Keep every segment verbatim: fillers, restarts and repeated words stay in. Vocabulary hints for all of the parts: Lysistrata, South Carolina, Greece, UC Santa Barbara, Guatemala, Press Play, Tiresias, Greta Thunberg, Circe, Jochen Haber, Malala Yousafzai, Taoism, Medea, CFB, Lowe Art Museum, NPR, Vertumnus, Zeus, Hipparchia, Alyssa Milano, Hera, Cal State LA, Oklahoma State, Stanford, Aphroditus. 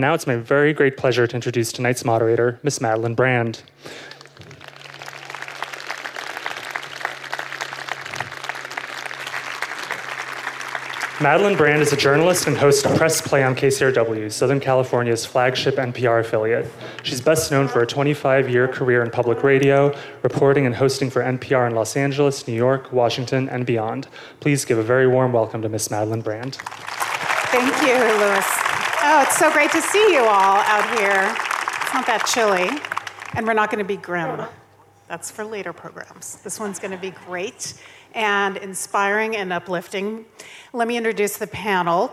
Now it's my very great pleasure to introduce tonight's moderator, Miz Madeline Brand. Madeline Brand is a journalist and host of Press Play on K C R W, Southern California's flagship N P R affiliate. She's best known for a twenty-five-year career in public radio, reporting and hosting for N P R in Los Angeles, New York, Washington, and beyond. Please give a very warm welcome to Miz Madeline Brand. Thank you, Louis. Oh, it's so great to see you all out here. It's not that chilly, and we're not going to be grim. That's for later programs. This one's going to be great and inspiring and uplifting. Let me introduce the panel.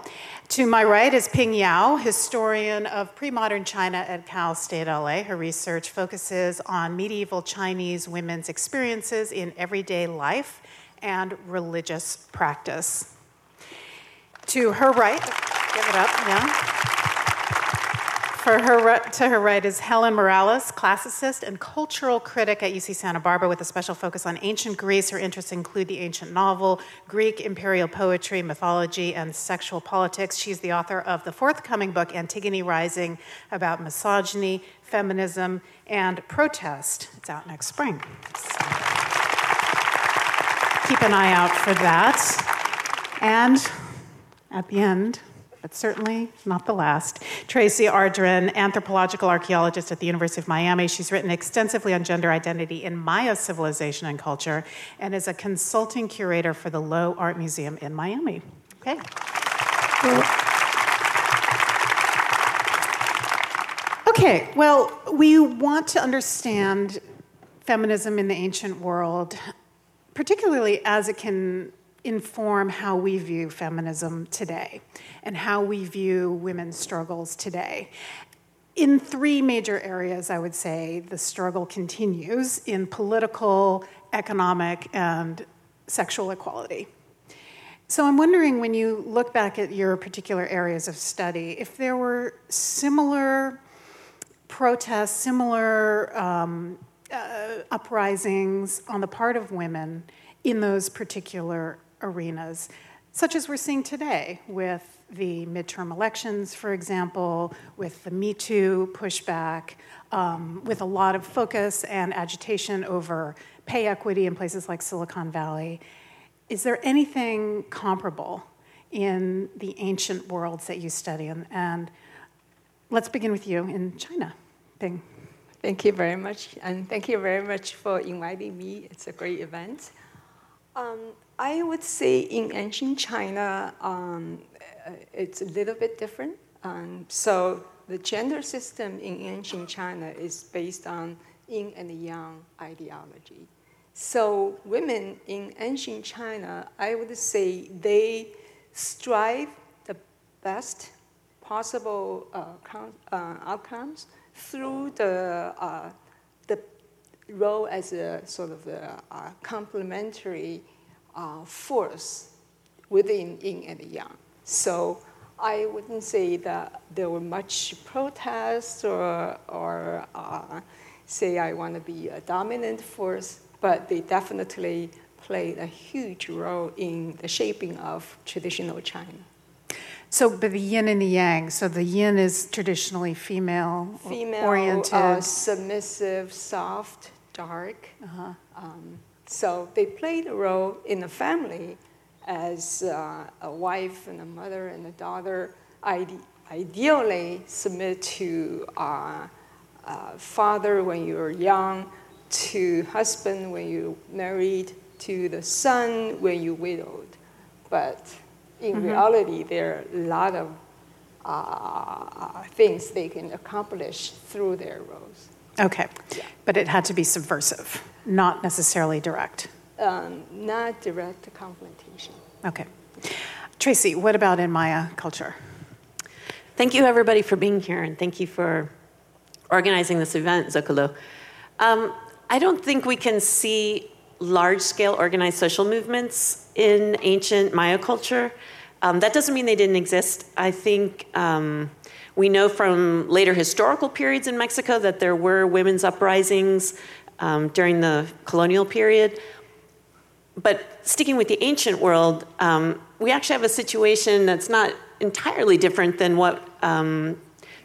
To my right is Ping Yao, historian of pre-modern China at Cal State L A. Her research focuses on medieval Chinese women's experiences in everyday life and religious practice. To her right, give it up, yeah. For her, to her right is Helen Morales, classicist and cultural critic at U C Santa Barbara with a special focus on ancient Greece. Her interests include the ancient novel, Greek imperial poetry, mythology, and sexual politics. She's the author of the forthcoming book, Antigone Rising, about misogyny, feminism, and protest. It's out next spring. So keep an eye out for that. And at the end, but certainly not the last, Traci Ardren, anthropological archaeologist at the University of Miami. She's written extensively on gender identity in Maya civilization and culture and is a consulting curator for the Lowe Art Museum in Miami. Okay. Cool. Okay, well, we want to understand feminism in the ancient world, particularly as it can inform how we view feminism today and how we view women's struggles today. In three major areas, I would say the struggle continues: in political, economic, and sexual equality. So I'm wondering, when you look back at your particular areas of study, if there were similar protests, similar um, uh, uprisings on the part of women in those particular arenas, such as we're seeing today with the midterm elections, for example, with the Me Too pushback, um, with a lot of focus and agitation over pay equity in places like Silicon Valley. Is there anything comparable in the ancient worlds that you study? And, and let's begin with you in China, Ping. Thank you very much, and thank you very much for inviting me. It's a great event. Um, I would say in ancient China, um, it's a little bit different. Um, so the gender system in ancient China is based on yin and yang ideology. So women in ancient China, I would say they strive the best possible uh, com- uh, outcomes through the uh, the role as a sort of a, a complementary uh, force within yin and yang. So I wouldn't say that there were much protests or, or uh, say I want to be a dominant force, but they definitely played a huge role in the shaping of traditional China. So, but the yin and the yang. So the yin is traditionally female, female oriented, uh, submissive, soft, dark. Uh-huh. Um, so they played a role in the family as uh, a wife and a mother and a daughter. Ide- ideally, submit to uh, uh, father when you're young, to husband when you're married, to the son when you're widowed. But in mm-hmm. reality, there are a lot of uh, things they can accomplish through their roles. Okay, yeah. But it had to be subversive, not necessarily direct. Um, not direct confrontation. Okay. Traci, what about in Maya culture? Thank you, everybody, for being here, and thank you for organizing this event, Zócalo. Um, I don't think we can see large-scale organized social movements in ancient Maya culture. Um, that doesn't mean they didn't exist. I think um, we know from later historical periods in Mexico that there were women's uprisings um, during the colonial period. But sticking with the ancient world, um, we actually have a situation that's not entirely different than what um,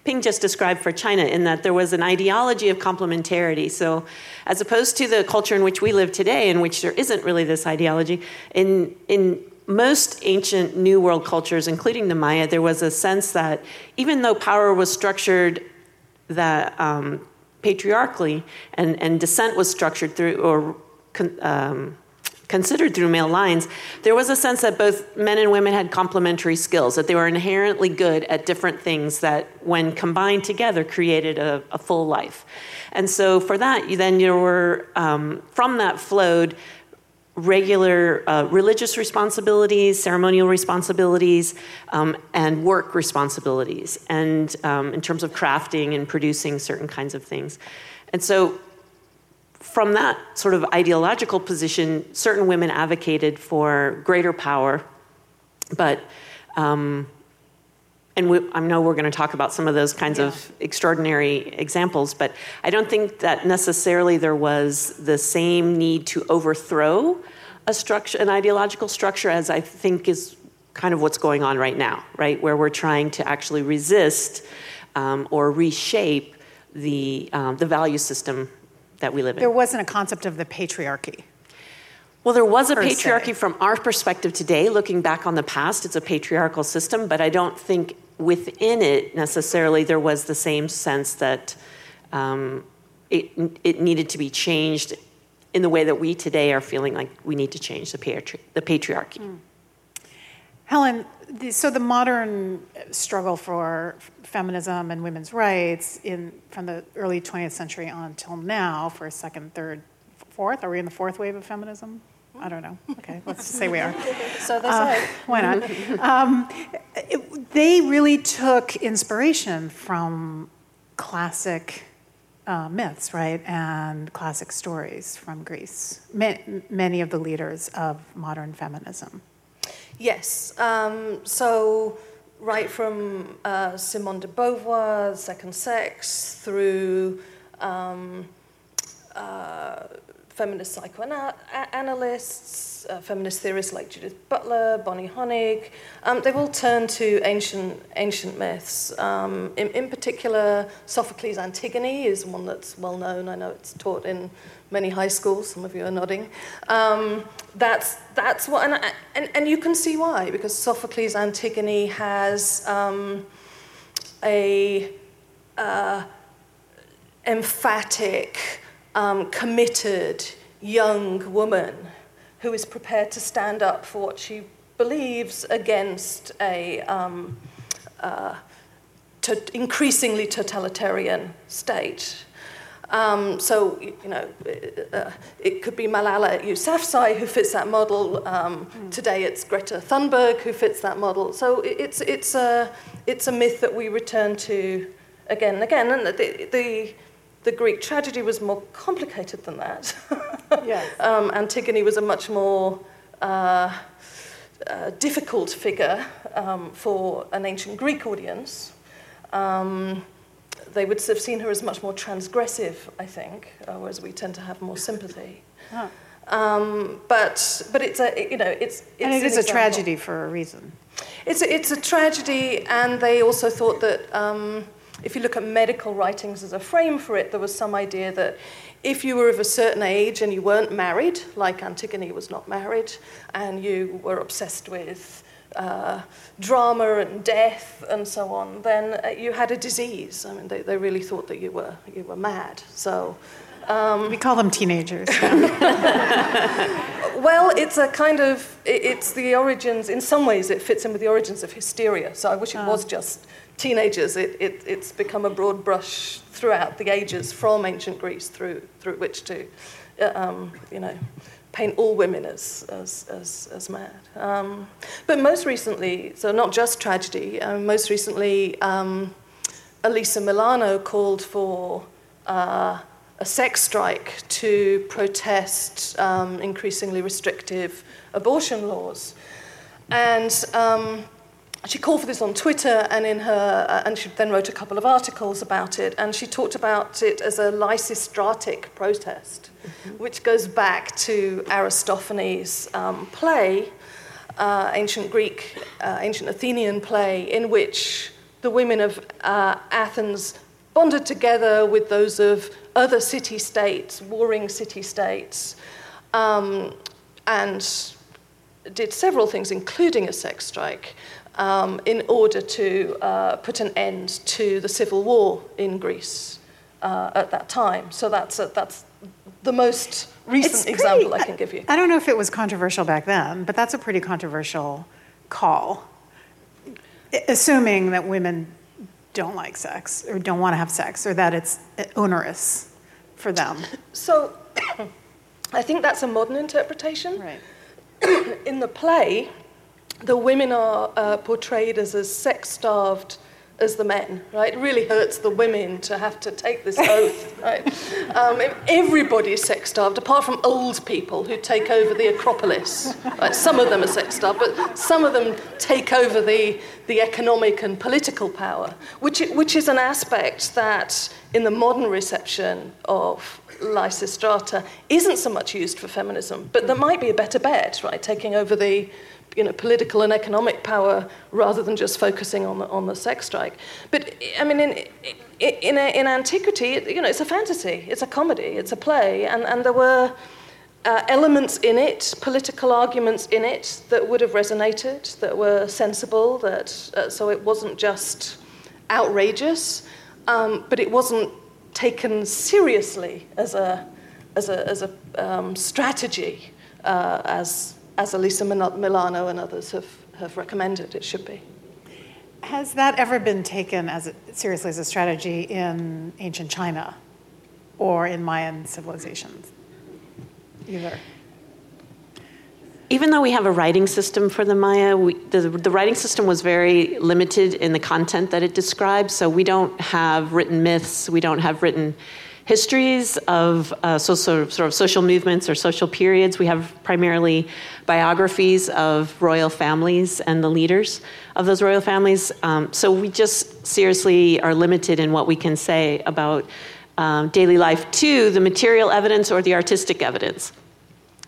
Ping just described for China, in that there was an ideology of complementarity. So as opposed to the culture in which we live today, in which there isn't really this ideology, in in most ancient New World cultures, including the Maya, there was a sense that even though power was structured that um, patriarchally and, and descent was structured through or um, considered through male lines, there was a sense that both men and women had complementary skills, that they were inherently good at different things that, when combined together, created a, a full life. And so for that, you then you were, um, from that flowed regular uh, religious responsibilities, ceremonial responsibilities, um, and work responsibilities, and um, in terms of crafting and producing certain kinds of things. And so from that sort of ideological position, certain women advocated for greater power, but, um, and we, I know we're going to talk about some of those kinds yeah. of extraordinary examples, but I don't think that necessarily there was the same need to overthrow a structure, an ideological structure, as I think is kind of what's going on right now, right? Where we're trying to actually resist um, or reshape the um, the value system that we live in. There wasn't a concept of the patriarchy. Well, there was a patriarchy se. From our perspective today. Looking back on the past, it's a patriarchal system, but I don't think within it necessarily there was the same sense that um, it it needed to be changed in the way that we today are feeling like we need to change the, patri- the patriarchy. Mm. Helen, the, so the modern struggle for feminism and women's rights in from the early twentieth century on till now, for a second, third, fourth, are we in the fourth wave of feminism? I don't know. Okay, let's just say we are. So that's uh, right. Why not? Um, it, they really took inspiration from classic uh, myths, right, and classic stories from Greece, ma- many of the leaders of modern feminism. Yes, um, so right from uh, Simone de Beauvoir, Second Sex, through um, uh, feminist psychoanalysts, uh, feminist theorists like Judith Butler, Bonnie Honig, um, they've all turned to ancient ancient myths. Um, in, in particular, Sophocles' Antigone is one that's well known. I know it's taught in many high schools. Some of you are nodding. Um, that's that's what, and, and and you can see why, because Sophocles' Antigone has um, a uh, emphatic, um, committed young woman who is prepared to stand up for what she believes against a um, uh, to- increasingly totalitarian state. Um, so, you know, uh, it could be Malala Yousafzai who fits that model. Um, mm. Today it's Greta Thunberg who fits that model. So it's it's a it's a myth that we return to again and again. And the the, the Greek tragedy was more complicated than that. Yes. um, Antigone was a much more uh, uh, difficult figure um, for an ancient Greek audience. Um, They would have seen her as much more transgressive, I think, uh, whereas we tend to have more sympathy. Huh. Um, but but it's a you know it's, it's and it is a tragedy for a reason. It's a, it's a tragedy, and they also thought that um, if you look at medical writings as a frame for it, there was some idea that if you were of a certain age and you weren't married, like Antigone was not married, and you were obsessed with Uh, drama and death and so on, then uh, you had a disease. I mean, they, they really thought that you were you were mad. So um, we call them teenagers. Well, it's a kind of it, it's the origins. In some ways, it fits in with the origins of hysteria. So I wish it uh. was just teenagers. It, it it's become a broad brush throughout the ages, from ancient Greece through through which to uh, um, you know. paint all women as as as, as mad. Um, but most recently, so not just tragedy, um, most recently um, Alyssa Milano called for uh, a sex strike to protest um, increasingly restrictive abortion laws. And um, she called for this on Twitter, and in her, uh, and she then wrote a couple of articles about it, and she talked about it as a Lysistratic protest, mm-hmm. which goes back to Aristophanes' um, play, uh, ancient Greek, uh, ancient Athenian play, in which the women of uh, Athens bonded together with those of other city-states, warring city-states, um, and did several things, including a sex strike, um, in order to uh, put an end to the civil war in Greece uh, at that time. So that's a, that's the most recent it's example pretty, I can give you. I don't know if it was controversial back then, but that's a pretty controversial call, assuming that women don't like sex or don't want to have sex or that it's onerous for them. So I think that's a modern interpretation. Right. In the play, the women are uh, portrayed as as sex-starved as the men, right? It really hurts the women to have to take this oath, right? Um, everybody's sex-starved, apart from old people who take over the Acropolis. Right? Some of them are sex-starved, but some of them take over the the economic and political power, which which is an aspect that, in the modern reception of Lysistrata, isn't so much used for feminism, but there might be a better bet, right? Taking over the, you know, political and economic power rather than just focusing on the on the sex strike. But I mean, in in in antiquity, you know, it's a fantasy, it's a comedy, it's a play, and and there were uh, elements in it, political arguments in it that would have resonated, that were sensible, that uh, so it wasn't just outrageous, um, but it wasn't taken seriously as a as a as a um, strategy uh, as. as Alyssa Milano and others have, have recommended it should be. Has that ever been taken as a, seriously as a strategy in ancient China or in Mayan civilizations? Either. Even though we have a writing system for the Maya, we, the, the writing system was very limited in the content that it describes, so we don't have written myths, we don't have written histories of uh, so, so, sort of social movements or social periods. We have primarily biographies of royal families and the leaders of those royal families. Um, so we just seriously are limited in what we can say about um, daily life to the material evidence or the artistic evidence.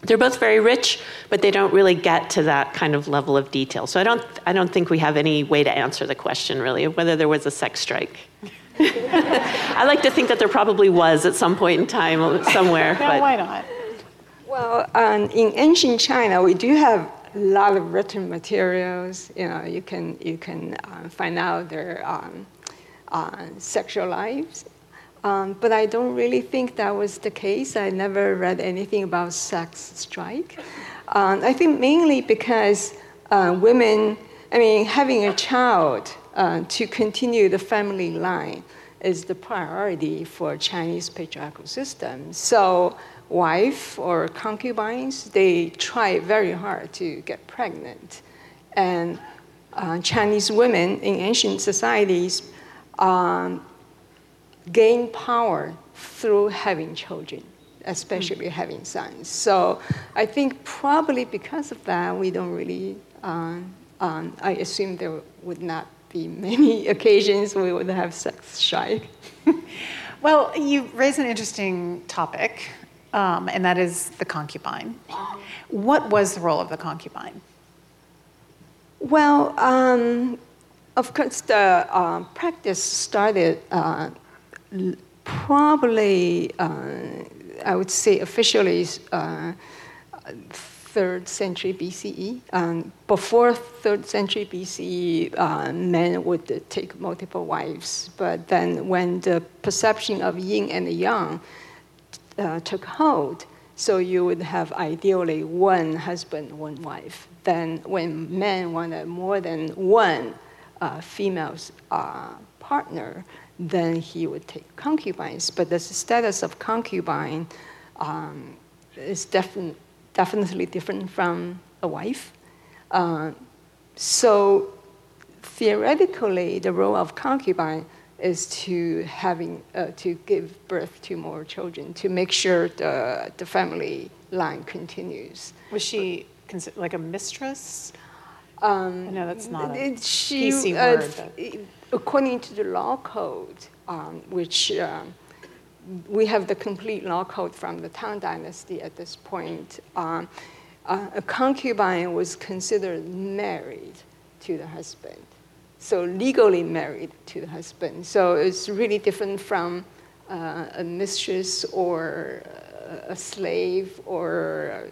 They're both very rich, but they don't really get to that kind of level of detail. So I don't, I don't think we have any way to answer the question, really, of whether there was a sex strike. I like to think that there probably was at some point in time somewhere. But why not? Well, um, in ancient China, we do have a lot of written materials. You know, you can you can um, find out their um, uh, sexual lives, um, but I don't really think that was the case. I never read anything about sex strike. Um, I think mainly because uh, women. I mean, having a child. Uh, to continue the family line is the priority for Chinese patriarchal system. So wife or concubines, they try very hard to get pregnant. And uh, Chinese women in ancient societies um, gain power through having children, especially mm. having sons. So I think probably because of that, we don't really, uh, um, I assume there would not many occasions we would have sex shy. Well, you raise an interesting topic, um, and that is the concubine. What was the role of the concubine? Well, um, of course, the uh, practice started uh, probably, uh, I would say, officially uh, third century B C E. Um, before third century B C E, uh, men would take multiple wives. But then when the perception of yin and yang uh, took hold, so you would have ideally one husband, one wife. Then when men wanted more than one uh, female's uh, partner, then he would take concubines. But the status of concubine um, is definitely Definitely different from a wife. Uh, so theoretically, the role of concubine is to having uh, to give birth to more children, to make sure the the family line continues. Was she considered like a mistress? Um, no, that's not a she, P C uh, word. But according to the law code, um, which. Um, We have the complete law code from the Tang Dynasty at this point. Um, a concubine was considered married to the husband. so legally married to the husband. So it's really different from uh, a mistress or a slave or,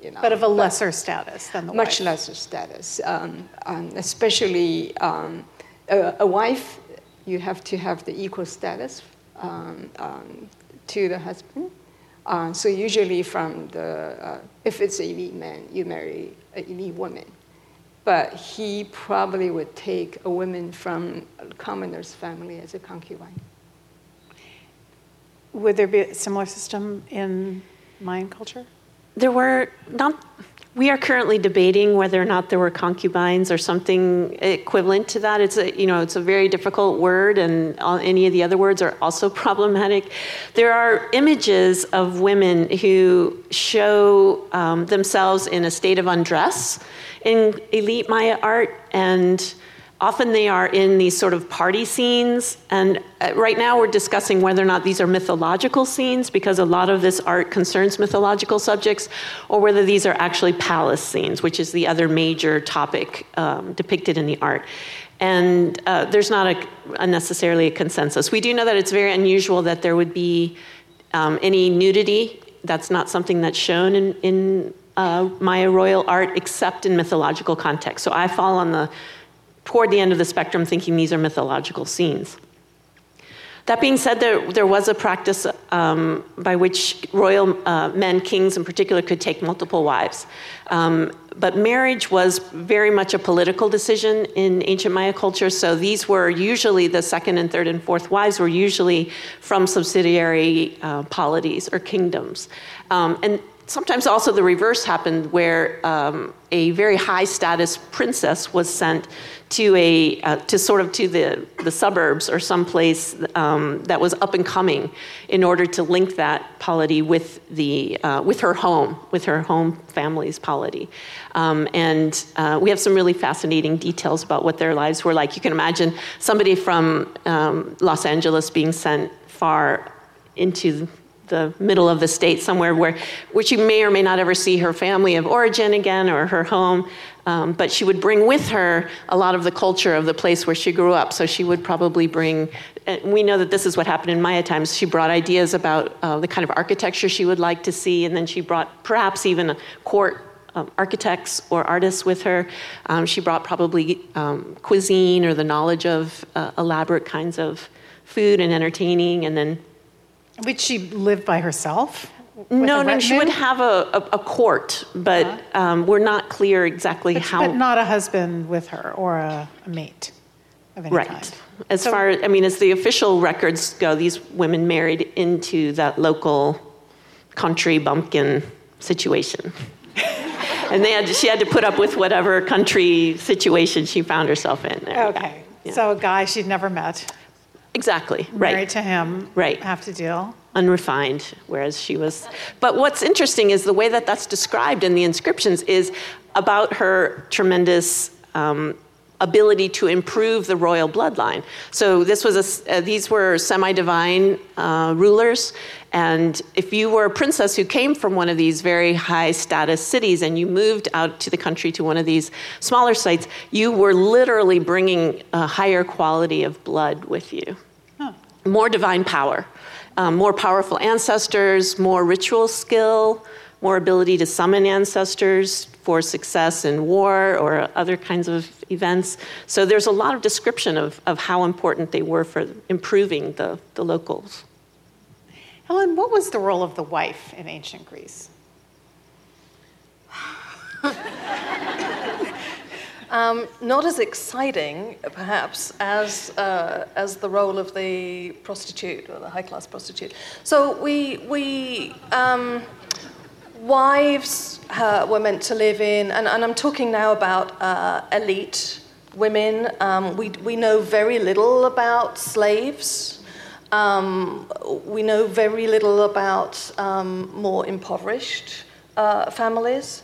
you know. But of a lesser status than the wife. Much lesser status, um, um, especially um, a, a wife, you have to have the equal status um, um, to the husband. Uh, so usually from the, uh, if it's an elite man, you marry an elite woman. But he probably would take a woman from a commoner's family as a concubine. Would there be a similar system in Mayan culture? There were not, we are currently debating whether or not there were concubines or something equivalent to that. It's a, you know, it's a very difficult word, and all, any of the other words are also problematic. There are images of women who show um, themselves in a state of undress in elite Maya art, and often they are in these sort of party scenes. And right now we're discussing whether or not these are mythological scenes, because a lot of this art concerns mythological subjects, or whether these are actually palace scenes, which is the other major topic um, depicted in the art. And uh, there's not a, a necessarily a consensus. We do know that it's very unusual that there would be um, any nudity. That's not something that's shown in, in uh, Maya royal art, except in mythological context. So I fall on the toward the end of the spectrum, thinking these are mythological scenes. That being said, there there was a practice um, by which royal uh, men, kings in particular, could take multiple wives. Um, but marriage was very much a political decision in ancient Maya culture, so these were usually, the second and third and fourth wives were usually from subsidiary uh, polities or kingdoms. Um, and sometimes also the reverse happened, where um, a very high status princess was sent to a uh, to sort of to the, the suburbs or someplace um, that was up and coming, in order to link that polity with the uh, with her home with her home family's polity. Um, and uh, we have some really fascinating details about what their lives were like. You can imagine somebody from um, Los Angeles being sent far into the middle of the state somewhere, where, which you may or may not ever see her family of origin again or her home, um, but she would bring with her a lot of the culture of the place where she grew up. So she would probably bring, and we know that this is what happened in Maya times, she brought ideas about uh, the kind of architecture she would like to see, and then she brought perhaps even court um, architects or artists with her. Um, she brought probably um, cuisine or the knowledge of uh, elaborate kinds of food and entertaining, and then would she live by herself? No, no, she would have a, a, a court, but uh-huh. um, we're not clear exactly but, how. But not a husband with her or a, a mate of any right. kind. Right. As so, far, I mean, as the official records go, these women married into that local country bumpkin situation. And they had to, she had to put up with whatever country situation she found herself in. There okay. Yeah. So a guy she'd never met. Exactly, right. Married to him, right. Have to deal. Unrefined, whereas she was. But what's interesting is the way that that's described in the inscriptions is about her tremendous um, ability to improve the royal bloodline. So this was a, uh, these were semi-divine uh, rulers, and if you were a princess who came from one of these very high-status cities and you moved out to the country to one of these smaller sites, you were literally bringing a higher quality of blood with you. Huh. More divine power, um, more powerful ancestors, more ritual skill, more ability to summon ancestors for success in war or other kinds of events. So there's a lot of description of, of how important they were for improving the, the locals. Helen, what was the role of the wife in ancient Greece? um, not as exciting, perhaps, as uh, as the role of the prostitute or the high-class prostitute. So we we. Um, Wives uh, were meant to live in, and, and I'm talking now about uh, elite women. Um, we we know very little about slaves. Um, we know very little about um, more impoverished uh, families.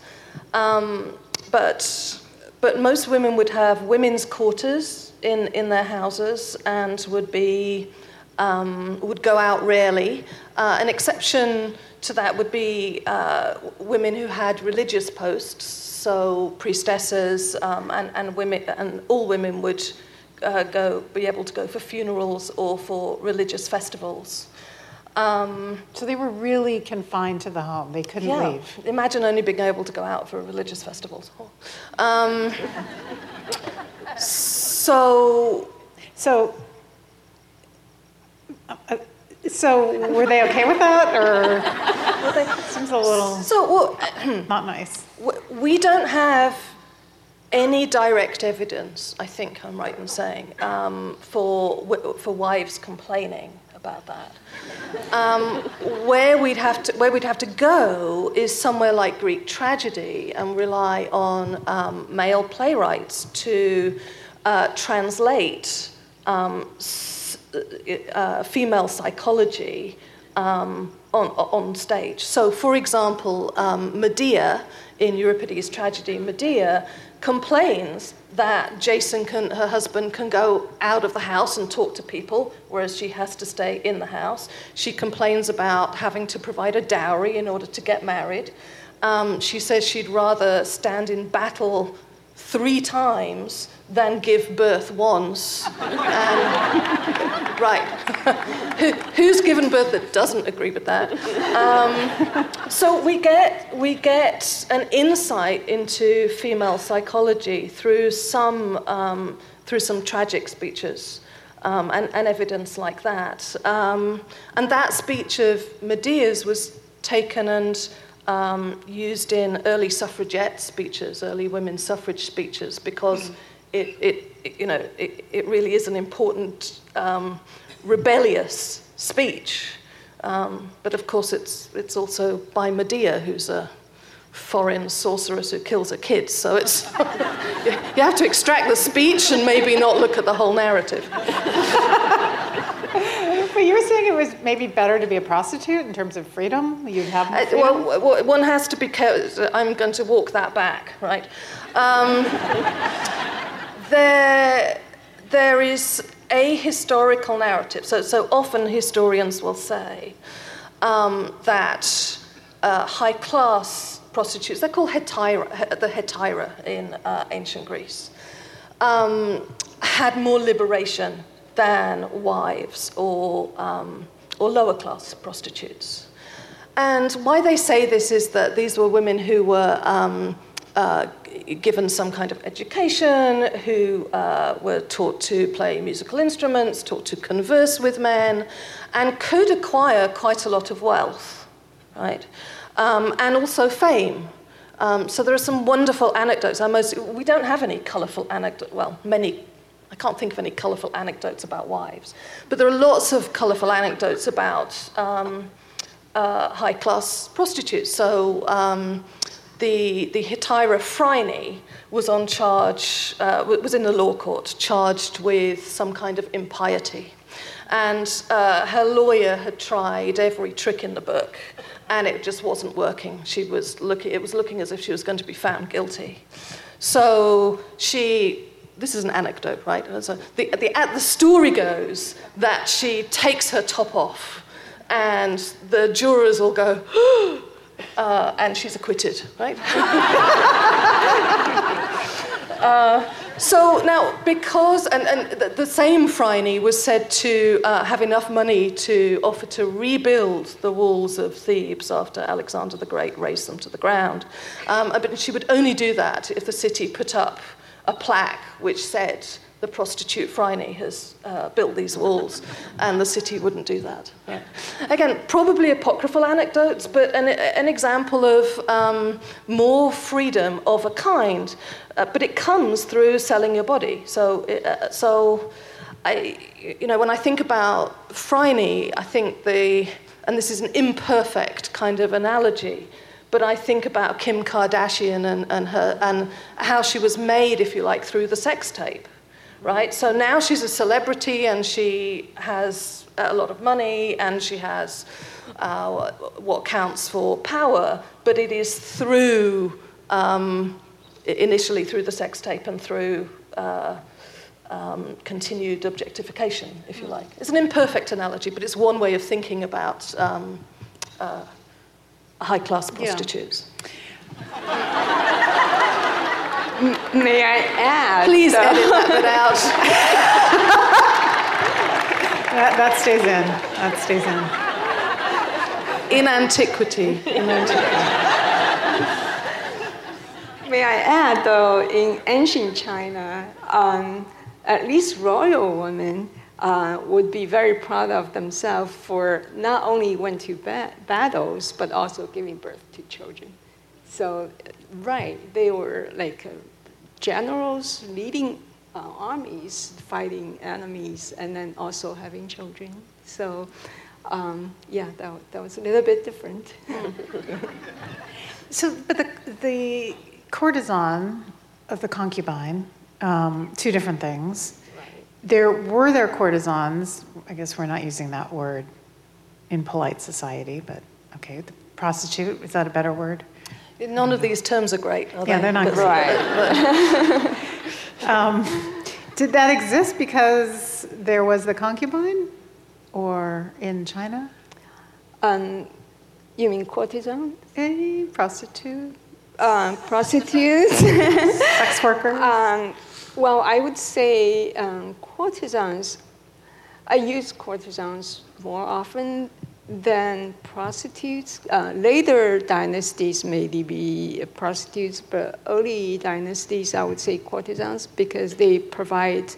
Um, but but most women would have women's quarters in, in their houses, and would be um, would go out rarely. Uh, an exception to that would be uh, women who had religious posts, so priestesses, um, and, and women, and all women would uh, go be able to go for funerals or for religious festivals. Um, so they were really confined to the home. They couldn't yeah. leave. Imagine only being able to go out for religious festivals. Um, so, so, uh, so were they okay with that, or well, they, seems a little so, well, not nice? We don't have any direct evidence. I think I'm right in saying um, for for wives complaining about that. Um, where we'd have to where we'd have to go is somewhere like Greek tragedy and rely on um, male playwrights to uh, translate um, s- uh, female psychology um, on on stage. So, for example, um, Medea in Euripides' tragedy, Medea complains that Jason, can, her husband, can go out of the house and talk to people, whereas she has to stay in the house. She complains about having to provide a dowry in order to get married. Um, she says she'd rather stand in battle three times than give birth once. um, right. Who, who's given birth that doesn't agree with that? Um, so we get we get an insight into female psychology through some um, through some tragic speeches um, and, and evidence like that. Um, and that speech of Medea's was taken and Um, used in early suffragette speeches, early women's suffrage speeches, because mm. it, it, it, you know, it, it really is an important um, rebellious speech. Um, but of course, it's it's also by Medea, who's a foreign sorceress who kills her kids. So it's you have to extract the speech and maybe not look at the whole narrative. But you were saying it was maybe better to be a prostitute in terms of freedom? You'd have more freedom? Uh, well, one has to be careful. I'm going to walk that back, right? Um, there, there is a historical narrative. So, so often historians will say um, that uh, high-class prostitutes, they're called hetaira, the hetaira in uh, ancient Greece, um, had more liberation than wives or um, or lower class prostitutes, and why they say this is that these were women who were um, uh, given some kind of education, who uh, were taught to play musical instruments, taught to converse with men, and could acquire quite a lot of wealth, right, um, and also fame. Um, so there are some wonderful anecdotes. I most we don't have any colourful anecdotes. Well, many. I can't think of any colourful anecdotes about wives, but there are lots of colourful anecdotes about um, uh, high-class prostitutes. So um, the the hetaira Phryne was on charge, uh, was in the law court, charged with some kind of impiety, and uh, her lawyer had tried every trick in the book, and it just wasn't working. She was looking; it was looking as if she was going to be found guilty. So she. This is an anecdote, right? So the, the, the story goes that she takes her top off and the jurors all go, uh, and she's acquitted, right? uh, so now, because, and, and the, the same Phryne was said to uh, have enough money to offer to rebuild the walls of Thebes after Alexander the Great razed them to the ground. Um, but she would only do that if the city put up a plaque which said the prostitute Phryne has uh, built these walls, and the city wouldn't do that. Right? Again, probably apocryphal anecdotes, but an, an example of um, more freedom of a kind. Uh, but it comes through selling your body. So, it, uh, so I, you know, when I think about Phryne, I think the, and this is an imperfect kind of analogy. But I think about Kim Kardashian and, and her and how she was made, if you like, through the sex tape, right? So now she's a celebrity and she has a lot of money and she has uh, what counts for power, but it is through, um, initially through the sex tape and through uh, um, continued objectification, if you like. It's an imperfect analogy, but it's one way of thinking about um, uh, high-class prostitutes. Yeah. M may I add? Please edit that out. that, that stays in. That stays in. In antiquity. In antiquity. May I add, though, in ancient China, um, at least royal women uh, would be very proud of themselves for not only went to ba battles, but also giving birth to children. So, right, they were like uh, generals leading uh, armies, fighting enemies, and then also having children. So, um, yeah, that, that was a little bit different. So, but the, the courtesan of the concubine, um, two different things. Right. There were their courtesans, I guess we're not using that word in polite society, but okay, the prostitute, is that a better word? None of these terms are great, are yeah, they? They're not but, great. Right. But, um, did that exist because there was the concubine, or in China? Um, you mean courtesan? A prostitute. Um, prostitutes. Sex workers. Um, well, I would say um, courtesans. I use courtesans more often than prostitutes. Uh, later dynasties may be prostitutes, but early dynasties, I would say courtesans, because they provide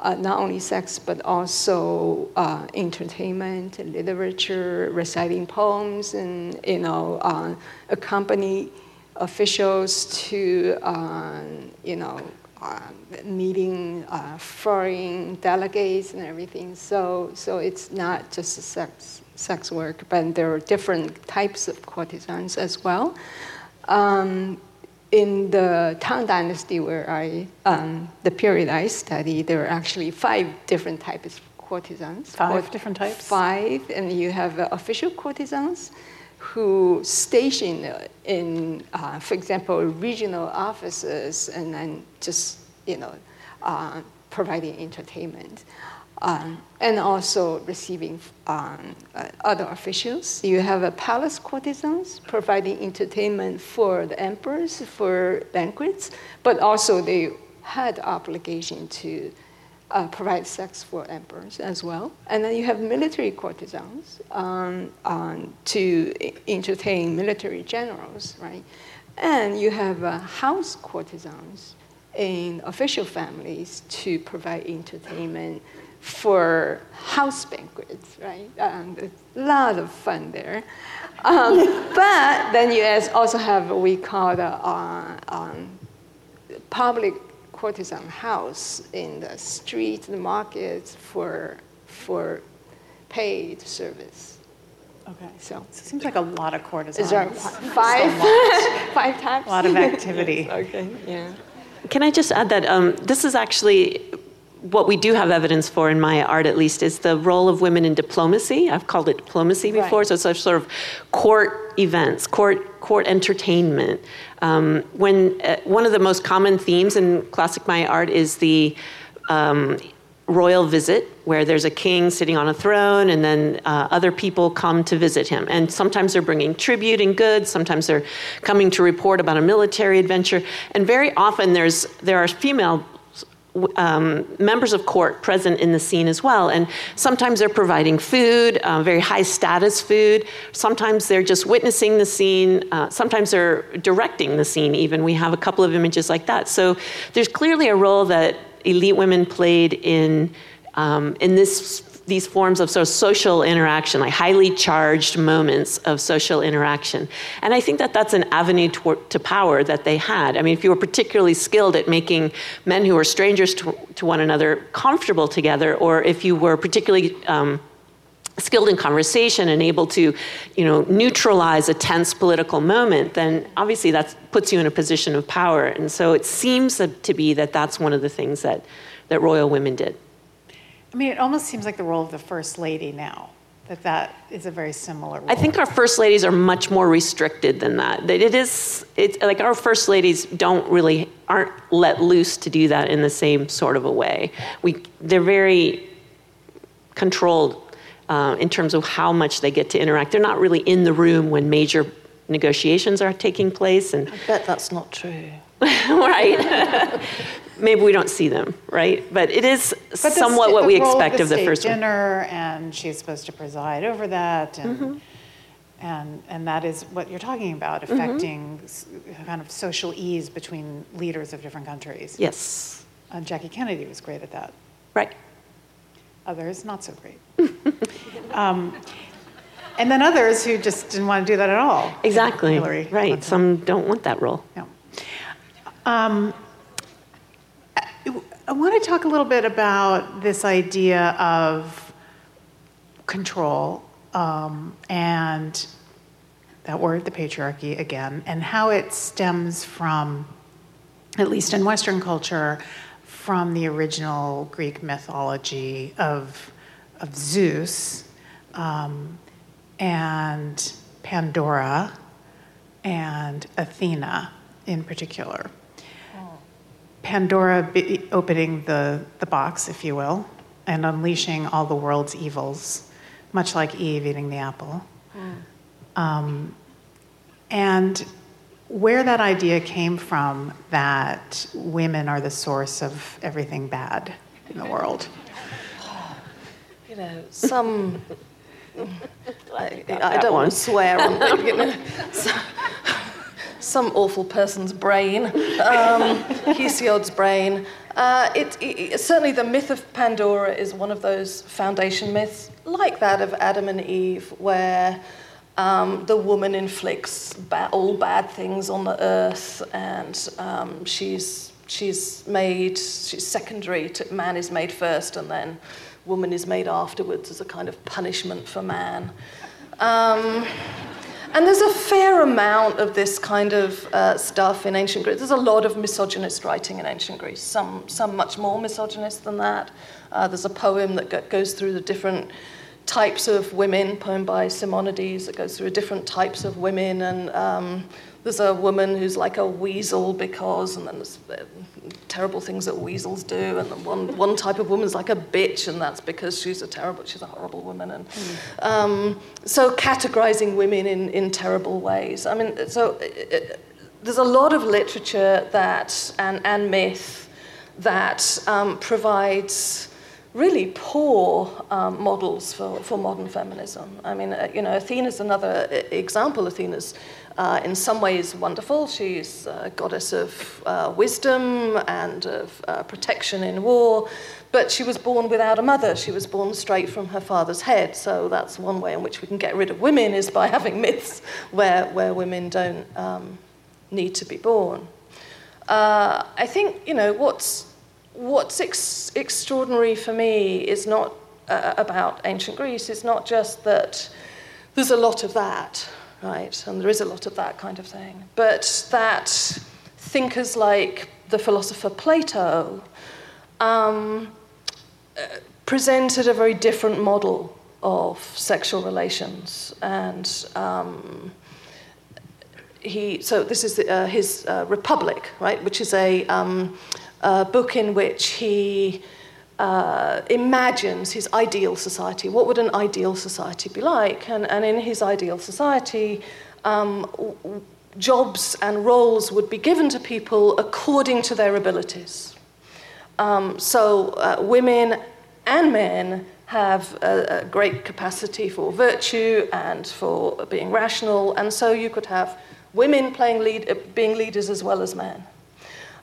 uh, not only sex, but also uh, entertainment, literature, reciting poems, and, you know, uh, accompany officials to, uh, you know, Uh, meeting uh, foreign delegates and everything, so so it's not just sex sex work, but there are different types of courtesans as well. Um, in the Tang Dynasty, where I um, the period I study, there are actually five different types of courtesans. Five Four, different types. Five, and you have uh, official courtesans, who station in, uh, for example, regional offices, and then just, you know, uh, providing entertainment, um, and also receiving um, uh, other officials. You have a palace courtesans providing entertainment for the emperors for banquets, but also they had obligation to Uh, provide sex for emperors as well. And then you have military courtesans um, um, to entertain military generals, right? And you have uh, house courtesans in official families to provide entertainment for house banquets, right? Um, a lot of fun there. Um, but then you also have what we call the uh, um, public courtesan house in the street, the markets, for for paid service. Okay, so, so it seems like a lot of courtesans. Is there five five times? A lot of activity. Yes, okay, yeah. Can I just add that um, this is actually what we do have evidence for, in my art at least, is the role of women in diplomacy. I've called it diplomacy before, right. So it's a sort of court events, court court entertainment. Um, when uh, one of the most common themes in classic Maya art is the um, royal visit, where there's a king sitting on a throne, and then uh, other people come to visit him. And sometimes they're bringing tribute and goods, sometimes they're coming to report about a military adventure. And very often there's there are female Um, members of court present in the scene as well. And sometimes they're providing food, uh, very high status food. Sometimes they're just witnessing the scene. Uh, sometimes they're directing the scene even. We have a couple of images like that. So there's clearly a role that elite women played in um, in this these forms of sort of social interaction, like highly charged moments of social interaction. And I think that that's an avenue toward, to power that they had. I mean, if you were particularly skilled at making men who were strangers to, to one another comfortable together, or if you were particularly um, skilled in conversation and able to, you know, neutralize a tense political moment, then obviously that puts you in a position of power. And so it seems to be that that's one of the things that, that royal women did. I mean, it almost seems like the role of the first lady now, that that is a very similar role. I think our first ladies are much more restricted than that. It is, it's like our first ladies don't really, aren't let loose to do that in the same sort of a way. We, they're very controlled uh, in terms of how much they get to interact. They're not really in the room when major negotiations are taking place. And I bet that's not true. right? Maybe we don't see them, right? But it is but somewhat the, what the we expect of the, the first one. Dinner, and she's supposed to preside over that, and mm-hmm. and and that is what you're talking about, affecting mm-hmm. kind of social ease between leaders of different countries. Yes. And Jackie Kennedy was great at that. Right. Others, not so great. um, and then others who just didn't want to do that at all. Exactly. Hillary, right. Some don't want that role. No. Um, I want to talk a little bit about this idea of control um, and that word, the patriarchy, again, and how it stems from, at least in Western culture, from the original Greek mythology of, of Zeus um, and Pandora and Athena in particular. Pandora be opening the, the box, if you will, and unleashing all the world's evils, much like Eve eating the apple. Mm. Um, and where that idea came from, that women are the source of everything bad in the world. You know, some... I, I don't want to swear on that, you know. So, some awful person's brain, um, Hesiod's brain. Uh, it, it, certainly the myth of Pandora is one of those foundation myths, like that of Adam and Eve, where um, the woman inflicts ba- all bad things on the earth, and um, she's she's made, she's secondary to, man is made first, and then woman is made afterwards as a kind of punishment for man. Um, And there's a fair amount of this kind of uh, stuff in ancient Greece. There's a lot of misogynist writing in ancient Greece, some some much more misogynist than that. Uh, there's a poem that go- goes through the different types of women, poem by Simonides, that goes through different types of women. And um, there's a woman who's like a weasel because, and then there's uh, terrible things that weasels do. And then one, one type of woman's like a bitch, and that's because she's a terrible, she's a horrible woman. And mm. um, so categorizing women in, in terrible ways. I mean, so it, it, there's a lot of literature that, and, and myth that um, provides really poor um, models for, for modern feminism. I mean, uh, you know, Athena's another example. Athena's uh, in some ways wonderful. She's a goddess of uh, wisdom and of uh, protection in war, but she was born without a mother. She was born straight from her father's head. So that's one way in which we can get rid of women, is by having myths where, where women don't um, need to be born. Uh, I think, you know, what's What's ex- extraordinary for me is not uh, about ancient Greece. It's not just that there's a lot of that, right? And there is a lot of that kind of thing. But that thinkers like the philosopher Plato um, presented a very different model of sexual relations. And um, he, so this is the, uh, his uh, Republic, right? Which is a... Um, a book in which he uh, imagines his ideal society. What would an ideal society be like? And, and in his ideal society, um, w- jobs and roles would be given to people according to their abilities. Um, so uh, women and men have a, a great capacity for virtue and for being rational, and so you could have women playing lead, being leaders as well as men.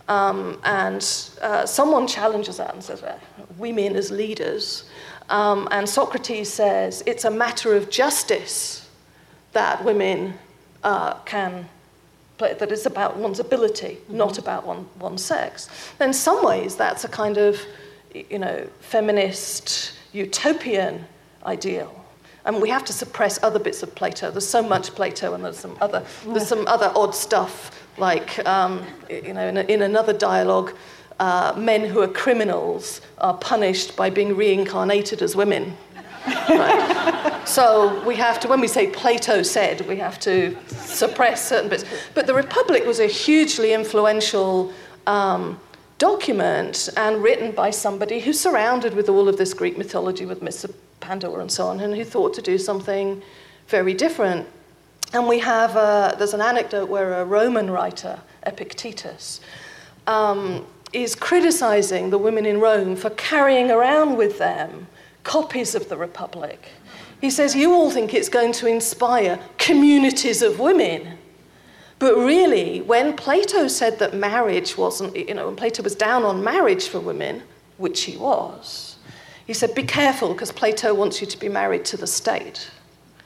Um, and uh, someone challenges that and says, well, women as leaders. Um, and Socrates says, it's a matter of justice that women uh, can play, that it's about one's ability, mm-hmm. not about one, one's sex. In some ways, that's a kind of, you know, feminist utopian ideal. And we have to suppress other bits of Plato. There's so much Plato, and there's some other, there's some other odd stuff. Like, um, you know, in, a, in another dialogue, uh, men who are criminals are punished by being reincarnated as women. Right? So we have to, when we say Plato said, we have to suppress certain bits. But the Republic was a hugely influential um, document, and written by somebody who's surrounded with all of this Greek mythology, with Miss Pandora and so on, and who thought to do something very different. And we have, a, there's an anecdote where a Roman writer, Epictetus, um, is criticizing the women in Rome for carrying around with them copies of the Republic. He says, you all think it's going to inspire communities of women. But really, when Plato said that marriage wasn't, you know, when Plato was down on marriage for women, which he was, he said, be careful, because Plato wants you to be married to the state.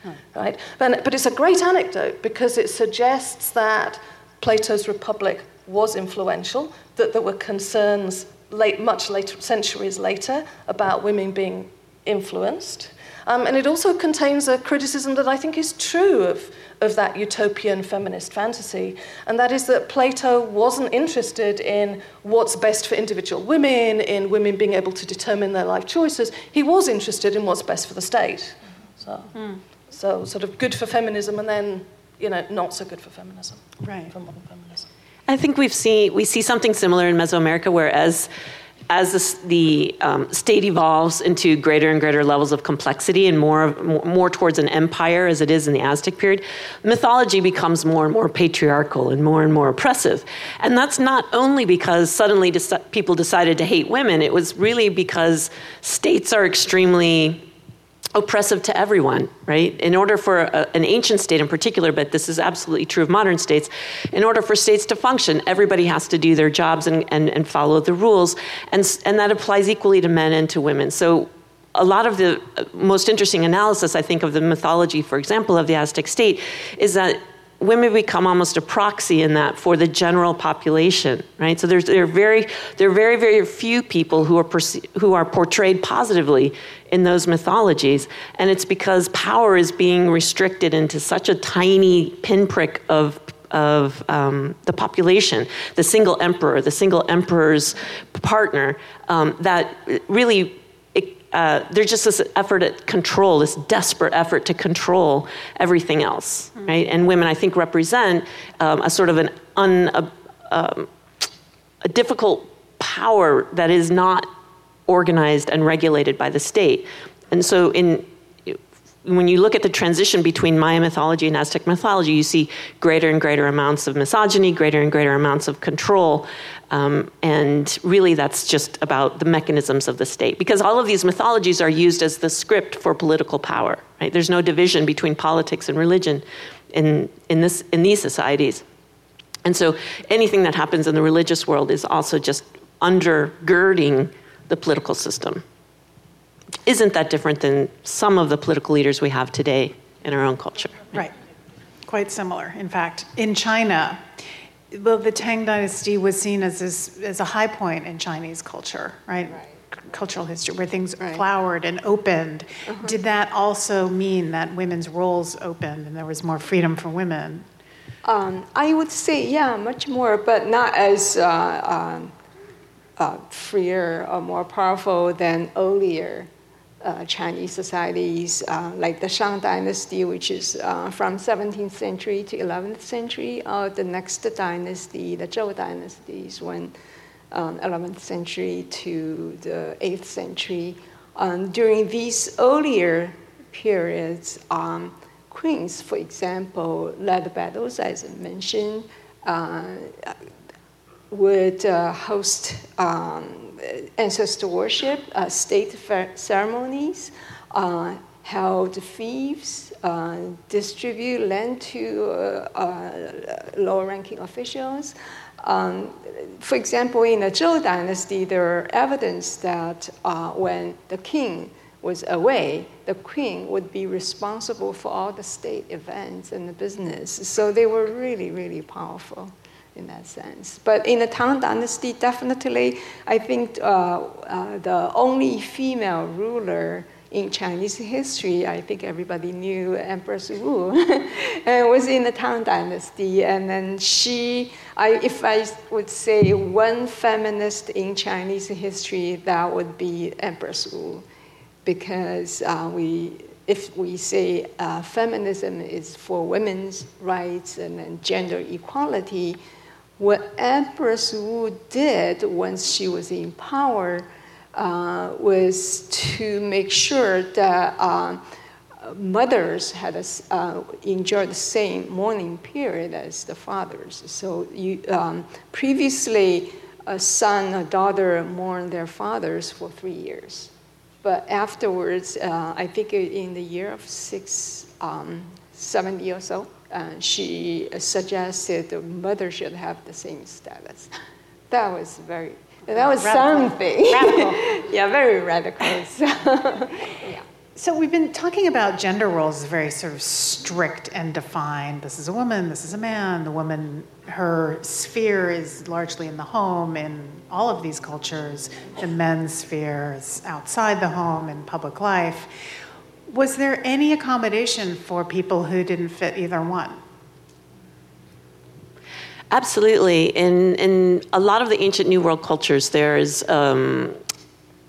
Hmm. Right? But, but it's a great anecdote because it suggests that Plato's Republic was influential, that there were concerns late, much later, centuries later, about women being influenced. Um, and it also contains a criticism that I think is true of, of that utopian feminist fantasy, and that is that Plato wasn't interested in what's best for individual women, in women being able to determine their life choices. He was interested in what's best for the state. So, mm. so sort of good for feminism, and then, you know, not so good for feminism, right? For modern feminism. I think we've seen we see something similar in Mesoamerica, where as As the, the um, state evolves into greater and greater levels of complexity and more, more towards an empire, as it is in the Aztec period, mythology becomes more and more patriarchal and more and more oppressive. And that's not only because suddenly de- people decided to hate women. It was really because states are extremely oppressive to everyone, right? In order for a, an ancient state in particular, but this is absolutely true of modern states, in order for states to function, everybody has to do their jobs and, and, and follow the rules. And, and that applies equally to men and to women. So a lot of the most interesting analysis, I think, of the mythology, for example, of the Aztec state, is that women become almost a proxy in that for the general population, right? So there's there are very there are very very few people who are perce- who are portrayed positively in those mythologies, and it's because power is being restricted into such a tiny pinprick of of um, the population, the single emperor, the single emperor's partner, um, that really. Uh, there's just this effort at control, this desperate effort to control everything else, mm-hmm. right? And women, I think, represent um, a sort of an un, uh, um, a difficult power that is not organized and regulated by the state. And so in when you look at the transition between Maya mythology and Aztec mythology, you see greater and greater amounts of misogyny, greater and greater amounts of control. Um, and really, that's just about the mechanisms of the state. Because all of these mythologies are used as the script for political power. Right? There's no division between politics and religion in in this in these societies. And so anything that happens in the religious world is also just undergirding the political system. Isn't that different than some of the political leaders we have today in our own culture? Right. Right. Quite similar, in fact. In China, well, the Tang Dynasty was seen as this, as a high point in Chinese culture, right? Right. C- cultural history, where things right. flowered and opened. Uh-huh. Did that also mean that women's roles opened and there was more freedom for women? Um, I would say, yeah, much more, but not as... Uh, uh, Uh, freer or more powerful than earlier uh, Chinese societies, uh, like the Han Dynasty, which is uh, from seventeenth century to eleventh century, or the next dynasty, the Zhou Dynasty, is when um, eleventh century to the eighth century. Um, during these earlier periods, um, queens, for example, led battles, as I mentioned, uh, would uh, host um, ancestor worship, uh, state fer- ceremonies, uh, held fiefs, uh, distribute land to uh, uh, lower-ranking officials. Um, for example, in the Zhou Dynasty, there are evidence that uh, when the king was away, the queen would be responsible for all the state events and the business. So they were really, really powerful in that sense. But in the Tang Dynasty, definitely, I think uh, uh, the only female ruler in Chinese history, I think everybody knew Empress Wu, and was in the Tang Dynasty. And then she, I, if I would say one feminist in Chinese history, that would be Empress Wu, because uh, we if we say uh, feminism is for women's rights and, and gender equality, what Empress Wu did once she was in power uh, was to make sure that uh, mothers had a, uh, enjoyed the same mourning period as the fathers. So you, um, previously, a son or daughter mourned their fathers for three years. But afterwards, uh, I think in the year of six, um, seventy or so, uh, she suggested the mother should have the same status. That was very, that was radical. something. Radical. Yeah, very radical. So, yeah. So we've been talking about gender roles as very sort of strict and defined. This is a woman, this is a man. The woman, her sphere is largely in the home in all of these cultures. The men's sphere is outside the home in public life. Was there any accommodation for people who didn't fit either one? Absolutely. In, in a lot of the ancient New World cultures, there is... Um,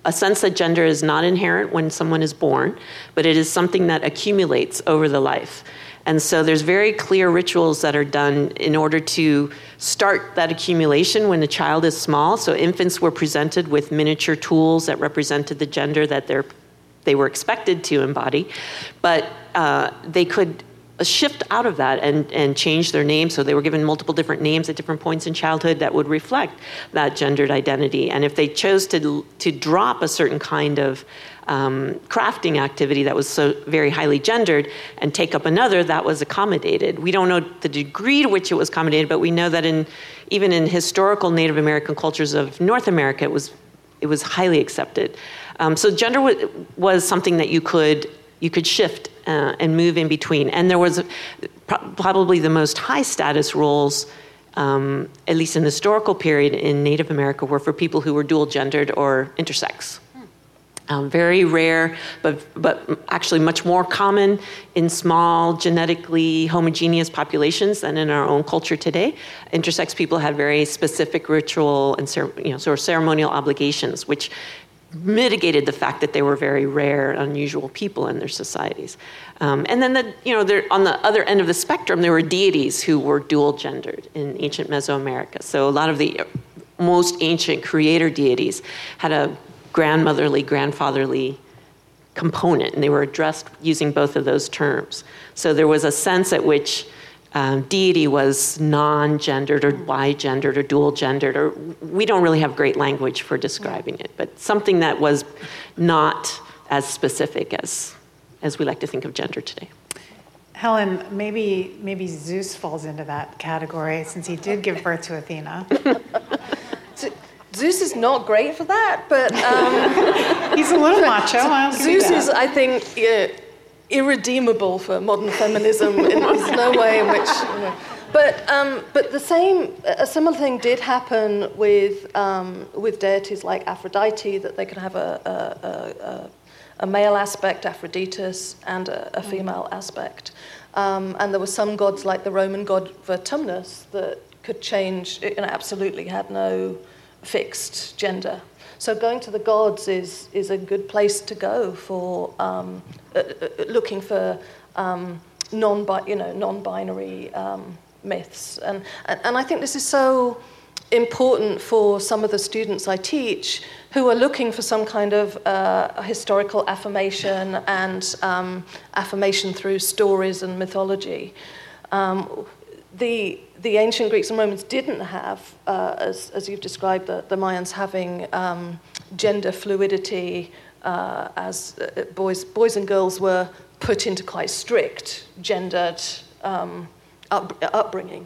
a sense that gender is not inherent when someone is born, but it is something that accumulates over the life. And so there's very clear rituals that are done in order to start that accumulation when the child is small. So infants were presented with miniature tools that represented the gender that they're, they were expected to embody. But uh, they could shift out of that and, and change their name. So they were given multiple different names at different points in childhood that would reflect that gendered identity. And if they chose to to drop a certain kind of um, crafting activity that was so very highly gendered and take up another, that was accommodated. We don't know the degree to which it was accommodated, but we know that in even in historical Native American cultures of North America, it was it was highly accepted. Um, so gender w- was something that you could you could shift Uh, and move in between. And there was pro- probably the most high status roles, um, at least in the historical period in Native America, were for people who were dual gendered or intersex. Um, very rare, but but actually much more common in small, genetically homogeneous populations than in our own culture today. Intersex people had very specific ritual and cer- you know sort of ceremonial obligations, which mitigated the fact that they were very rare, unusual people in their societies. Um, and then, the, you know, there, on the other end of the spectrum, there were deities who were dual-gendered in ancient Mesoamerica. So a lot of the most ancient creator deities had a grandmotherly, grandfatherly component, and they were addressed using both of those terms. So there was a sense at which Um, deity was non-gendered or bi-gendered or dual-gendered, or we don't really have great language for describing it, but something that was not as specific as as we like to think of gender today. Helen, maybe maybe Zeus falls into that category since he did give birth to Athena. Zeus is not great for that, but um, he's a little macho. I'll Zeus give you that. is, I think. Uh, irredeemable for modern feminism. There's no way in which... You know. But um, but the same, a similar thing did happen with um, with deities like Aphrodite, that they could have a a, a, a male aspect, Aphroditus, and a, a female mm. aspect. Um, and there were some gods, like the Roman god Vertumnus, that could change, and absolutely had no fixed gender. So going to the gods is is a good place to go for... Um, Uh, uh, looking for um, non, you know, non-binary um, myths, and, and and I think this is so important for some of the students I teach who are looking for some kind of uh, historical affirmation and um, affirmation through stories and mythology. Um, the the ancient Greeks and Romans didn't have, uh, as as you've described, the, the Mayans having um, gender fluidity. Uh, as uh, boys, boys and girls were put into quite strict gendered um, up, upbringing,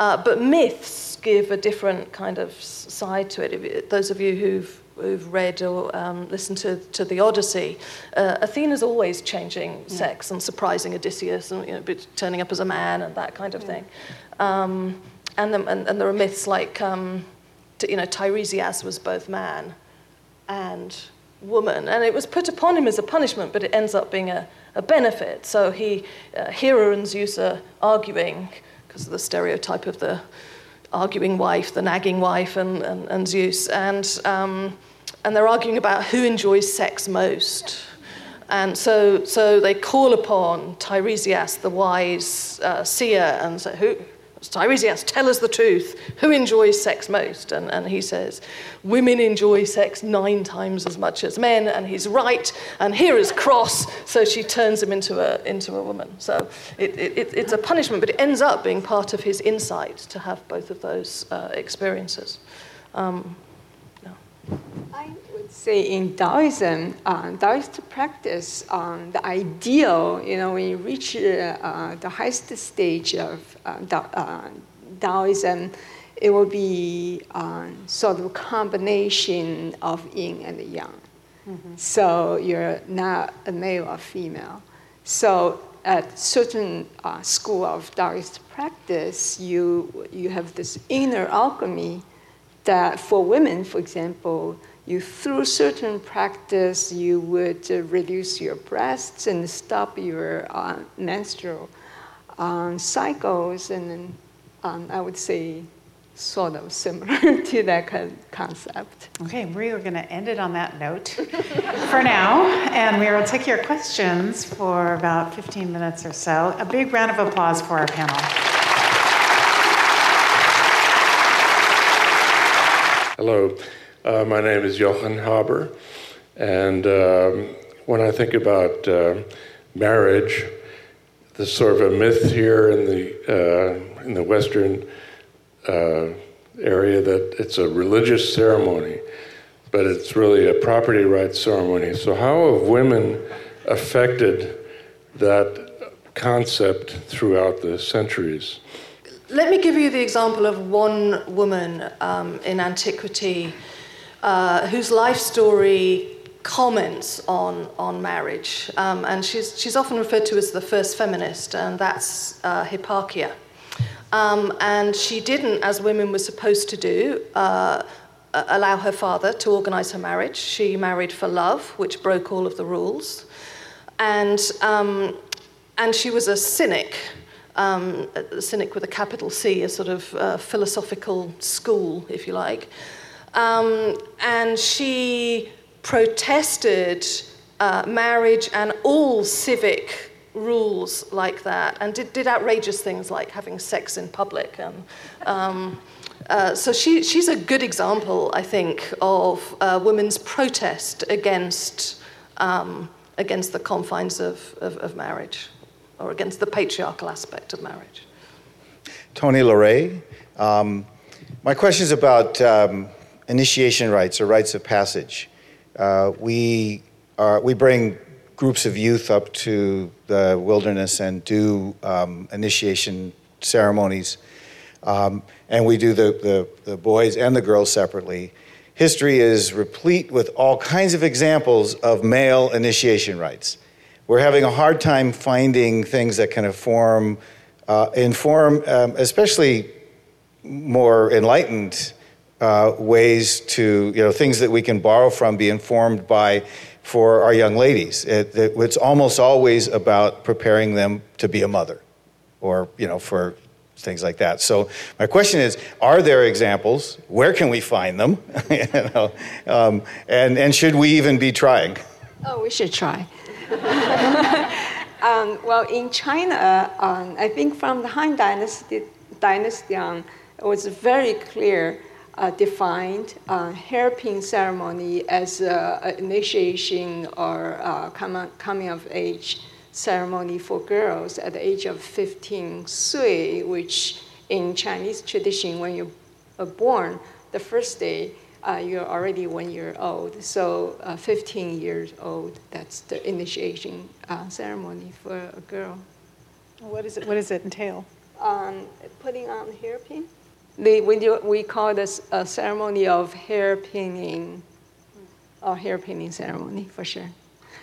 uh, but myths give a different kind of side to it. If you, those of you who've who've read or um, listened to, to the Odyssey, uh, Athena's always changing yeah. sex and surprising Odysseus and you know, turning up as a man and that kind of yeah. thing. Um, and, the, and and there are myths like um, t- you know Tiresias was both man and woman, and it was put upon him as a punishment, but it ends up being a, a benefit. So he, uh, Hera and Zeus are arguing because of the stereotype of the arguing wife, the nagging wife, and and, and Zeus, and um, and they're arguing about who enjoys sex most. And so so they call upon Tiresias, the wise uh, seer, and say, who Tiresias, tell us the truth. Who enjoys sex most? And, and he says, women enjoy sex nine times as much as men, and he's right, and Hera's cross, so she turns him into a into a woman. So it, it, it's a punishment, but it ends up being part of his insight to have both of those uh, experiences. Um, yeah. I would say in Taoism, uh, Taoist practice, um, the ideal, you know, when you reach uh, uh, the highest stage of uh, da- uh, Taoism, it will be uh, sort of a combination of yin and yang. Mm-hmm. So you're not a male or female. So at certain uh, school of Taoist practice, you you have this inner alchemy that for women, for example, you through certain practice, you would uh, reduce your breasts and stop your uh, menstrual um, cycles. And then um, I would say sort of similar to that concept. Okay, we are going to end it on that note for now, and we will take your questions for about fifteen minutes or so. A big round of applause for our panel. Hello, uh, my name is Jochen Haber, and um, when I think about uh, marriage, there's sort of a myth here in the uh, in the Western Uh, area that it's a religious ceremony, but it's really a property rights ceremony. So how have women affected that concept throughout the centuries? Let me give you the example of one woman um, in antiquity uh, whose life story comments on, on marriage. Um, and she's, she's often referred to as the first feminist, and that's uh, Hipparchia. Um, and she didn't, as women were supposed to do, uh, allow her father to organize her marriage. She married for love, which broke all of the rules. And um, and she was a cynic, um, a cynic with a capital C, a sort of uh, philosophical school, if you like. Um, and she protested uh, marriage and all civic rules like that, and did, did outrageous things like having sex in public. And um, uh, so she she's a good example, I think, of uh, women's protest against um, against the confines of, of, of marriage, or against the patriarchal aspect of marriage. Tony Leray, um, my question is about um, initiation rites or rites of passage. Uh, we are we bring. groups of youth up to the wilderness and do um, initiation ceremonies. Um, and we do the, the, the boys and the girls separately. History is replete with all kinds of examples of male initiation rites. We're having a hard time finding things that can inform, uh, inform um, especially more enlightened uh, ways to, you know, things that we can borrow from, be informed by, for our young ladies. It, it, it's almost always about preparing them to be a mother, or, you know, for things like that. So my question is, are there examples? Where can we find them? you know, um, and, and should we even be trying? Oh, we should try. um, well, in China, um, I think from the Han Dynasty, dynasty on, it was very clear Uh, defined uh, hairpin ceremony as uh, an initiation or uh, coming of age ceremony for girls at the age of fifteen sui, which in Chinese tradition, when you are born, the first day uh, you're already one year old. So uh, fifteen years old, that's the initiation uh, ceremony for a girl. What is it? What does it entail? Um, putting on the hairpin. They, we, do, we call this a ceremony of hair pinning, or hair pinning ceremony for sure.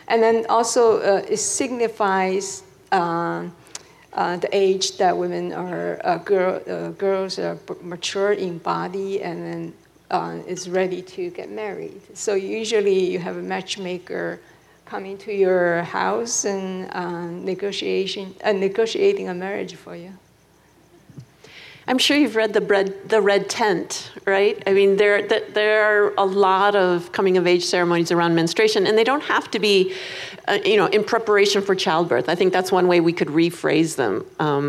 And then also uh, it signifies uh, uh, the age that women are, uh, girl, uh, girls are mature in body and then uh, is ready to get married. So usually you have a matchmaker coming to your house and uh, negotiation, uh, negotiating a marriage for you. I'm sure you've read the red, the red tent, right? I mean, there there are a lot of coming-of-age ceremonies around menstruation, and they don't have to be, uh, you know, in preparation for childbirth. I think that's one way we could rephrase them. Um,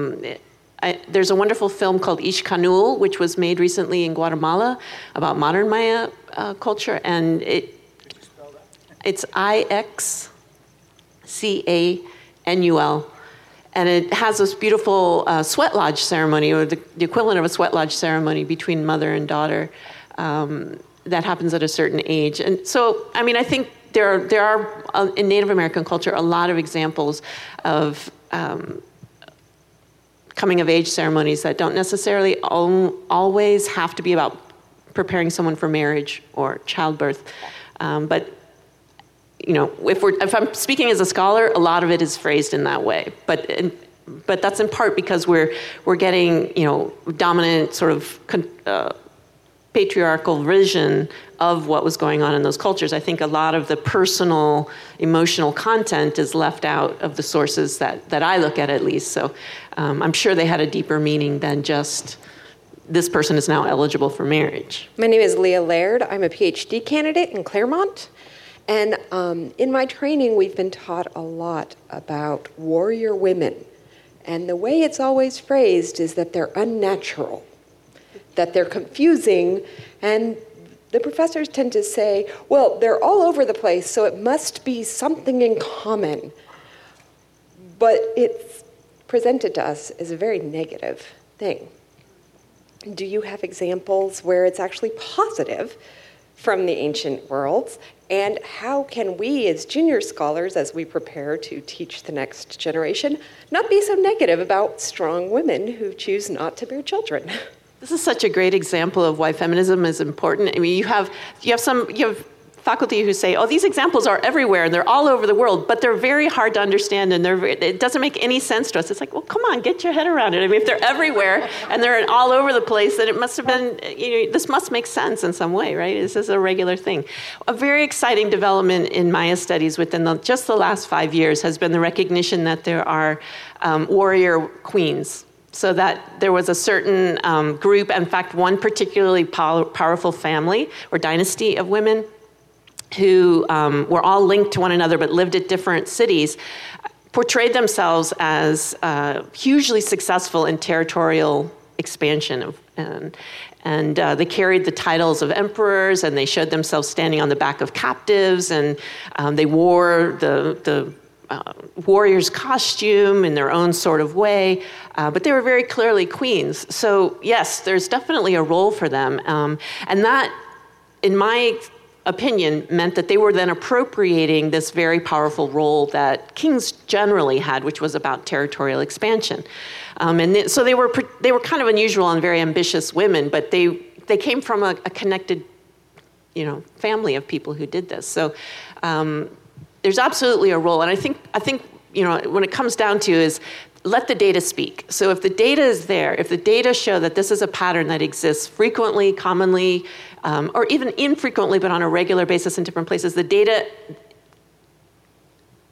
I, there's a wonderful film called Ixcanul, which was made recently in Guatemala about modern Maya uh, culture, and it it's I X C A N U L. And it has this beautiful uh, sweat lodge ceremony, or the, the equivalent of a sweat lodge ceremony between mother and daughter um, that happens at a certain age. And so, I mean, I think there are, there are uh, in Native American culture, a lot of examples of um, coming-of-age ceremonies that don't necessarily al- always have to be about preparing someone for marriage or childbirth. Um, but you know, if we're, if I'm speaking as a scholar, a lot of it is phrased in that way. But, but that's in part because we're we're getting, you know, dominant sort of uh, patriarchal vision of what was going on in those cultures. I think a lot of the personal, emotional content is left out of the sources that that I look at, at least. So um, I'm sure they had a deeper meaning than just, this person is now eligible for marriage. My name is Leah Laird. I'm a PhD candidate in Claremont. And um, in my training, we've been taught a lot about warrior women. And the way it's always phrased is that they're unnatural, that they're confusing. And the professors tend to say, well, they're all over the place, so it must be something in common. But it's presented to us as a very negative thing. Do you have examples where it's actually positive from the ancient worlds? And how can we, as junior scholars, as we prepare to teach the next generation, not be so negative about strong women who choose not to bear children? This is such a great example of why feminism is important. I mean, you have you have some you have faculty who say, "Oh, these examples are everywhere, and they're all over the world, but they're very hard to understand, and they're very, it doesn't make any sense to us." It's like, well, come on, get your head around it. I mean, if they're everywhere and they're all over the place, then it must have been, you know, this must make sense in some way, right? This is a regular thing. A very exciting development in Maya studies within the, just the last five years has been the recognition that there are um, warrior queens. So that there was a certain um, group, in fact, one particularly pow- powerful family or dynasty of women who um, were all linked to one another but lived at different cities, portrayed themselves as uh, hugely successful in territorial expansion. Of, and and uh, they carried the titles of emperors, and they showed themselves standing on the back of captives, and um, they wore the the uh, warrior's costume in their own sort of way. Uh, but they were very clearly queens. So yes, there's definitely a role for them. Um, and that, in my opinion, meant that they were then appropriating this very powerful role that kings generally had, which was about territorial expansion. Um, and th- so they were pre- they were kind of unusual and very ambitious women, but they they came from a, a connected, you know, family of people who did this. So um, there's absolutely a role, and I think I think you know when it comes down to is, let the data speak. So if the data is there, if the data show that this is a pattern that exists frequently, commonly, um, or even infrequently, but on a regular basis in different places, the data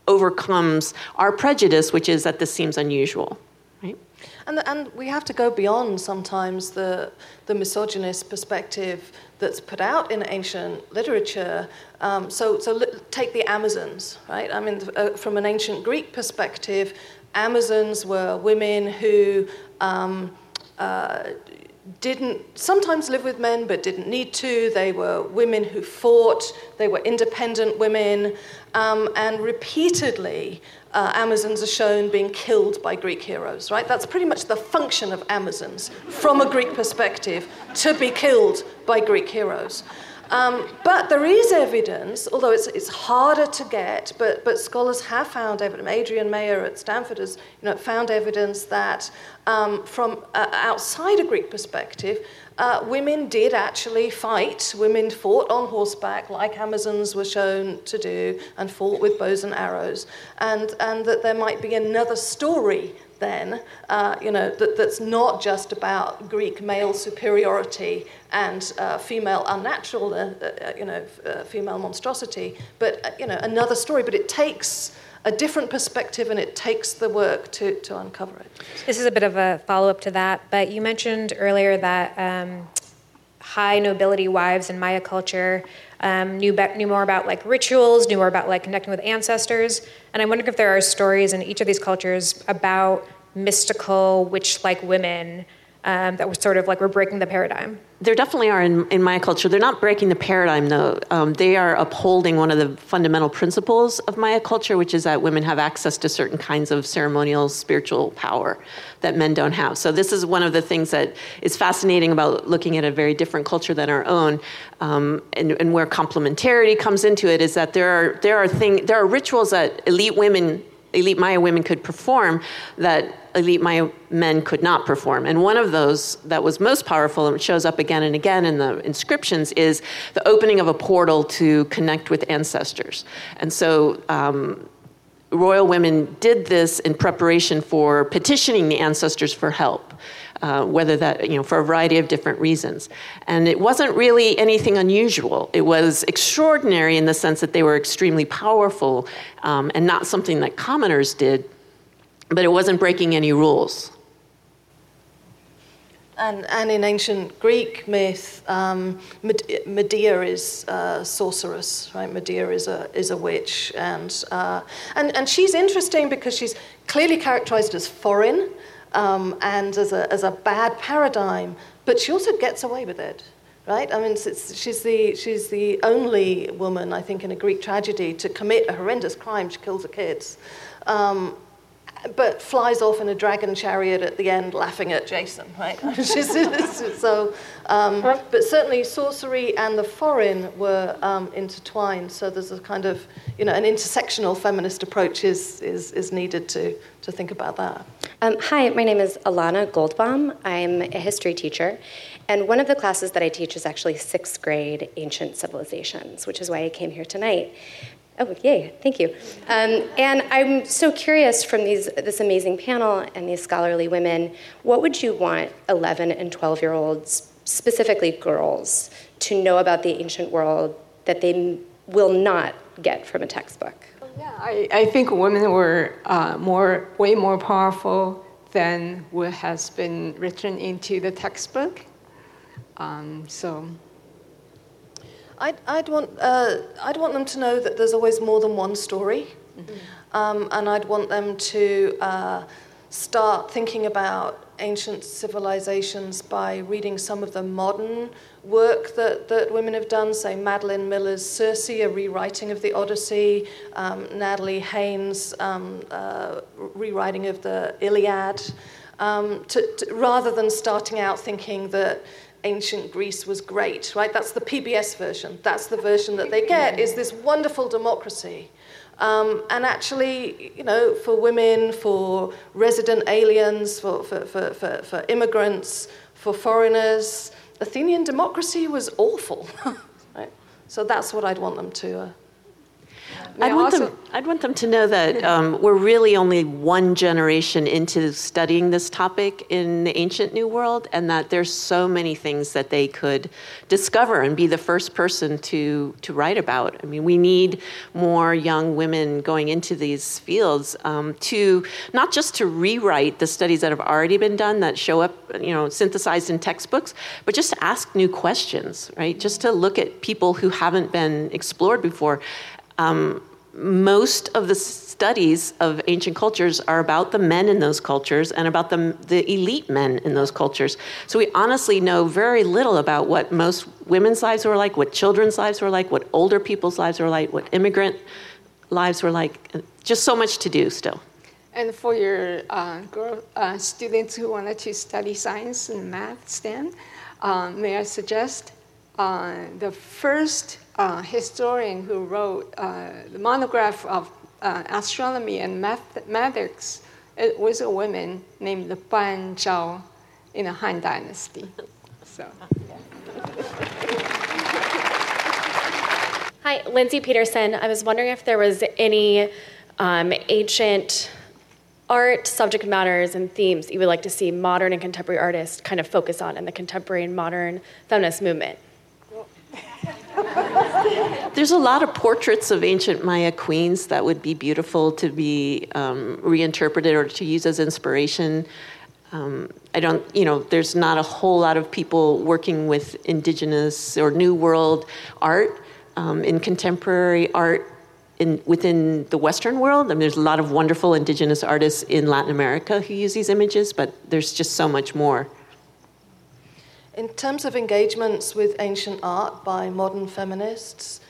overcomes our prejudice, which is that this seems unusual, right? And the, and we have to go beyond sometimes the the misogynist perspective that's put out in ancient literature. Um, so so li- take the Amazons, right? I mean, uh, from an ancient Greek perspective, Amazons were women who um, uh, didn't sometimes live with men, but didn't need to. They were women who fought. They were independent women. Um, and repeatedly, uh, Amazons are shown being killed by Greek heroes, right? That's pretty much the function of Amazons, from a Greek perspective, to be killed by Greek heroes. Um, but there is evidence, although it's it's harder to get, but but scholars have found evidence. Adrian Mayer at Stanford has you know found evidence that um, from uh, outside a Greek perspective, uh, women did actually fight. Women fought on horseback, like Amazons were shown to do, and fought with bows and arrows, and and that there might be another story then, uh, you know, that, that's not just about Greek male superiority and uh, female unnatural, uh, uh, you know, uh, female monstrosity, but, uh, you know, another story. But it takes a different perspective, and it takes the work to, to uncover it. This is a bit of a follow-up to that, but you mentioned earlier that um, high nobility wives in Maya culture Um, knew, be- knew more about like rituals, knew more about like connecting with ancestors. And I wonder if there are stories in each of these cultures about mystical, witch-like women um, that was sort of like were breaking the paradigm. There definitely are in, in my culture. They're not breaking the paradigm, though. Um, they are upholding one of the fundamental principles of Maya culture, which is that women have access to certain kinds of ceremonial spiritual power that men don't have. So this is one of the things that is fascinating about looking at a very different culture than our own, um, and, and where complementarity comes into it, is that there are there are thing, there are rituals that elite women, elite Maya women could perform that elite Maya men could not perform. And one of those that was most powerful, and it shows up again and again in the inscriptions, is the opening of a portal to connect with ancestors. And so um, royal women did this in preparation for petitioning the ancestors for help, uh, whether that, you know, for a variety of different reasons. And it wasn't really anything unusual. It was extraordinary in the sense that they were extremely powerful, um, and not something that commoners did. But it wasn't breaking any rules. And, and in ancient Greek myth, um, Medea is a sorceress, right? Medea is a is a witch, and uh, and and she's interesting because she's clearly characterized as foreign um, and as a as a bad paradigm, but she also gets away with it. Right, I mean, it's, it's, she's the she's the only woman, I think, in a Greek tragedy to commit a horrendous crime. She kills her kids. Um, But flies off in a dragon chariot at the end, laughing at Jason, right? So, um, but certainly sorcery and the foreign were um, intertwined. So there's a kind of, you know, an intersectional feminist approach is is, is needed to to think about that. Um, hi, my name is Alana Goldbaum. I'm a history teacher, and one of the classes that I teach is actually sixth grade ancient civilizations, which is why I came here tonight. Oh, yay, thank you. Um, and I'm so curious from these this amazing panel and these scholarly women, what would you want eleven and twelve-year-olds, specifically girls, to know about the ancient world that they will not get from a textbook? Yeah, I, I think women were uh, more, way more powerful than what has been written into the textbook. Um, so... I'd, I'd want uh, I'd want them to know that there's always more than one story, mm-hmm. um, and I'd want them to uh, start thinking about ancient civilizations by reading some of the modern work that, that women have done, say Madeline Miller's Circe, a rewriting of the Odyssey, um, Natalie Haynes' um, uh, rewriting of the Iliad, um, to, to, rather than starting out thinking that ancient Greece was great, right? That's the P B S version. That's the version that they get, is this wonderful democracy. Um, and actually, you know, for women, for resident aliens, for, for, for, for, for immigrants, for foreigners, Athenian democracy was awful, right? So that's what I'd want them to... Uh, I'd want, them, I'd want them to know that um, we're really only one generation into studying this topic in the ancient New World, and that there's so many things that they could discover and be the first person to, to write about. I mean, we need more young women going into these fields um, to not just to rewrite the studies that have already been done that show up, you know, synthesized in textbooks, but just to ask new questions, right? Just to look at people who haven't been explored before. Um, most of the studies of ancient cultures are about the men in those cultures and about the, the elite men in those cultures. So we honestly know very little about what most women's lives were like, what children's lives were like, what older people's lives were like, what immigrant lives were like. Just so much to do still. And for your uh, girl uh, students who wanted to study science and math, Stan, uh, may I suggest uh, the first... Uh, historian who wrote uh, the monograph of uh, astronomy and mathematics, it was a woman named the Pan Zhao in the Han Dynasty. So. Hi, Lindsay Peterson. I was wondering if there was any um, ancient art subject matters and themes you would like to see modern and contemporary artists kind of focus on in the contemporary and modern feminist movement. There's a lot of portraits of ancient Maya queens that would be beautiful to be um, reinterpreted or to use as inspiration. Um, I don't, you know, there's not a whole lot of people working with indigenous or New World art um, in contemporary art. in within the Western world. I mean, there's a lot of wonderful indigenous artists in Latin America who use these images, but there's just so much more. In terms of engagements with ancient art by modern feminists,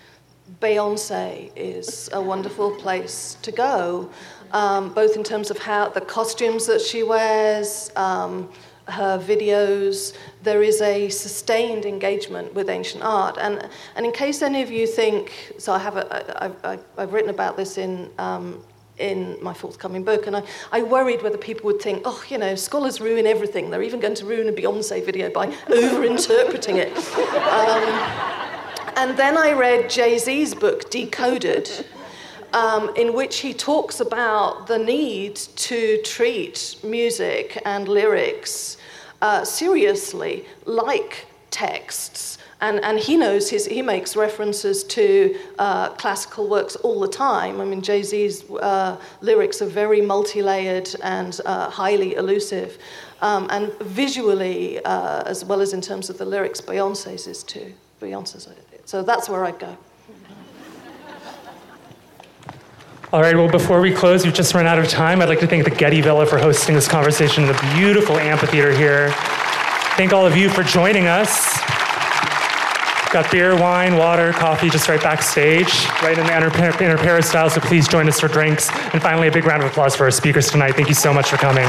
Beyoncé is a wonderful place to go, um, both in terms of how the costumes that she wears, um, her videos. There is a sustained engagement with ancient art, and and in case any of you think so, I have a, I, I, I've written about this in. Um, in my forthcoming book, and I, I worried whether people would think, oh, you know, scholars ruin everything. They're even going to ruin a Beyoncé video by over-interpreting it. Um, and then I read Jay-Z's book, Decoded, um, in which he talks about the need to treat music and lyrics uh, seriously, like texts. And, and he knows his, he makes references to uh, classical works all the time. I mean, Jay-Z's uh, lyrics are very multi-layered and uh, highly elusive. Um, and visually, uh, as well as in terms of the lyrics, Beyoncé's is too. Beyoncé's. So that's where I'd go. All right, well, before we close, we've just run out of time. I'd like to thank the Getty Villa for hosting this conversation in the beautiful amphitheater here. Thank all of you for joining us. Got beer, wine, water, coffee, just right backstage, right in the inner Paris style, so please join us for drinks. And finally, a big round of applause for our speakers tonight. Thank you so much for coming.